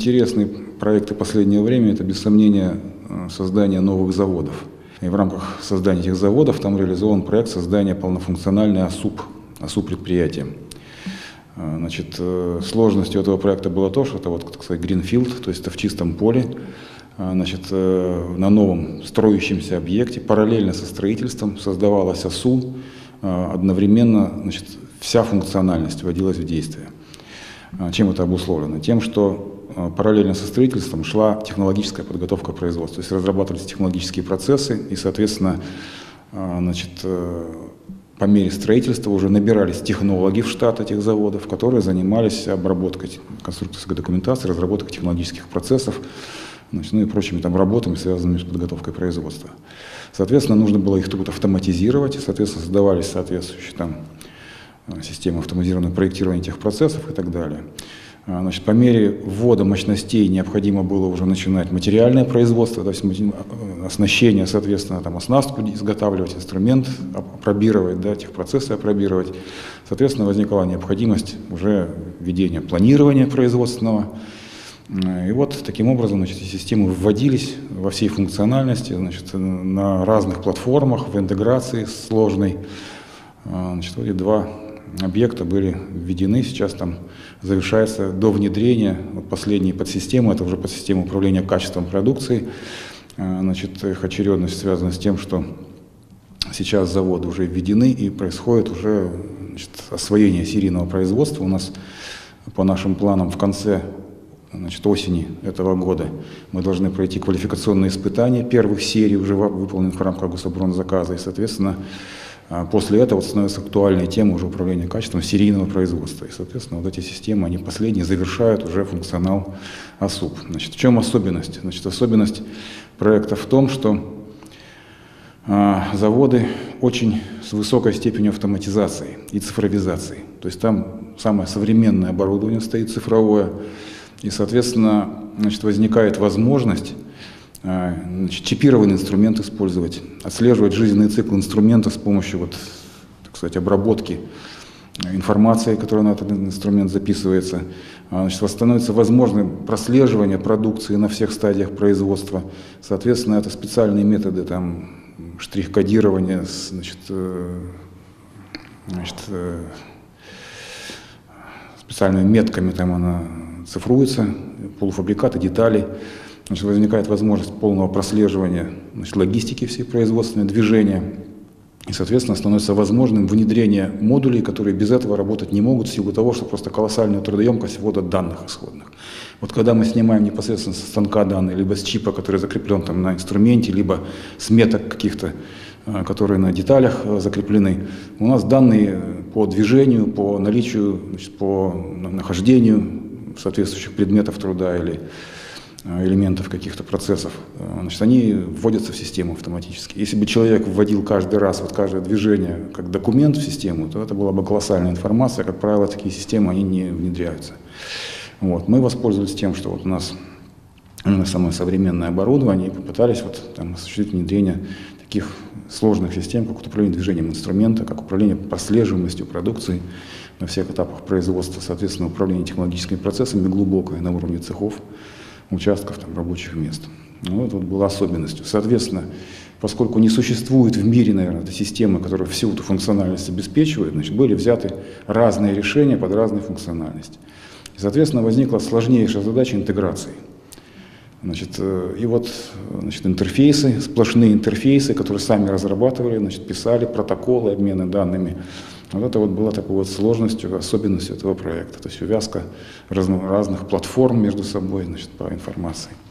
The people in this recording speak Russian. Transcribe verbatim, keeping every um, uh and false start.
Интересные проекты последнего времени – это, без сомнения, создание новых заводов. И в рамках создания этих заводов там реализован проект создания полнофункциональной АСУП, АСУП-предприятия. Значит, сложностью этого проекта было то, что это, вот, так сказать, гринфилд, то есть это в чистом поле, значит, на новом строящемся объекте, параллельно со строительством создавалась АСУ, одновременно, значит, вся функциональность вводилась в действие. Чем это обусловлено? Тем, что параллельно со строительством шла технологическая подготовка производства, то есть разрабатывались технологические процессы и, соответственно, значит, по мере строительства уже набирались технологи в штат этих заводов, которые занимались обработкой конструкторской документации, разработкой технологических процессов, значит, ну и прочими там работами, связанными с подготовкой производства. Соответственно, нужно было их тут автоматизировать, и, соответственно, создавались соответствующие там системы автоматизированного проектирования тех процессов и так далее. Значит, по мере ввода мощностей необходимо было уже начинать материальное производство, то есть оснащение, соответственно, там, оснастку изготавливать, инструмент апробировать, да, техпроцессы апробировать. Соответственно, возникла необходимость уже введения планирования производственного. И вот таким образом, значит, системы вводились во всей функциональности, значит, на разных платформах, в интеграции сложной. Значит, вот и два объекта были введены, сейчас там завершается до внедрения вот последней подсистемы, это уже подсистема управления качеством продукции. Значит, их очередность связана с тем, что сейчас заводы уже введены и происходит уже, значит, освоение серийного производства. У нас по нашим планам в конце, значит, осени этого года мы должны пройти квалификационные испытания первых серий, уже выполненных в рамках гособоронзаказа, и, соответственно, после этого становится актуальной тема уже управления качеством серийного производства. И, соответственно, вот эти системы, они последние завершают уже функционал АСУП. Значит, в чем особенность? Значит, особенность проекта в том, что э, заводы очень с высокой степенью автоматизации и цифровизации. То есть там самое современное оборудование стоит цифровое. И, соответственно, значит, возникает возможность, значит, чипированный инструмент использовать, отслеживать жизненный цикл инструмента с помощью, вот, так сказать, обработки информации, которая на этот инструмент записывается. Значит, становится возможным прослеживание продукции на всех стадиях производства. Соответственно, это специальные методы там, штрих-кодирования, значит, значит, специальными метками там она цифруется, полуфабрикаты, детали. Значит, возникает возможность полного прослеживания, значит, логистики всей производственной, движения. И, соответственно, становится возможным внедрение модулей, которые без этого работать не могут в силу того, что просто колоссальная трудоемкость ввода данных исходных. Вот когда мы снимаем непосредственно со станка данные, либо с чипа, который закреплен там на инструменте, либо с меток каких-то, которые на деталях закреплены, у нас данные по движению, по наличию, значит, по нахождению соответствующих предметов труда или элементов каких-то процессов, значит, они вводятся в систему автоматически. Если бы человек вводил каждый раз, вот каждое движение как документ в систему, то это была бы колоссальная информация. Как правило, такие системы, они не внедряются. Вот. Мы воспользовались тем, что вот у нас самое современное оборудование, и попытались вот там осуществить внедрение таких сложных систем, как управление движением инструмента, как управление прослеживаемостью продукции на всех этапах производства, соответственно, управление технологическими процессами глубокое на уровне цехов, участков, там, рабочих мест. Ну, это вот было особенностью. Соответственно, поскольку не существует в мире, наверное, этой системы, которая всю эту функциональность обеспечивает, значит, были взяты разные решения под разные функциональности. И, соответственно, возникла сложнейшая задача интеграции. Значит, и вот, значит, интерфейсы, сплошные интерфейсы, которые сами разрабатывали, значит, писали протоколы обмена данными. Вот это вот была такой вот сложностью, особенностью этого проекта, то есть увязка разных платформ между собой, значит, по информации.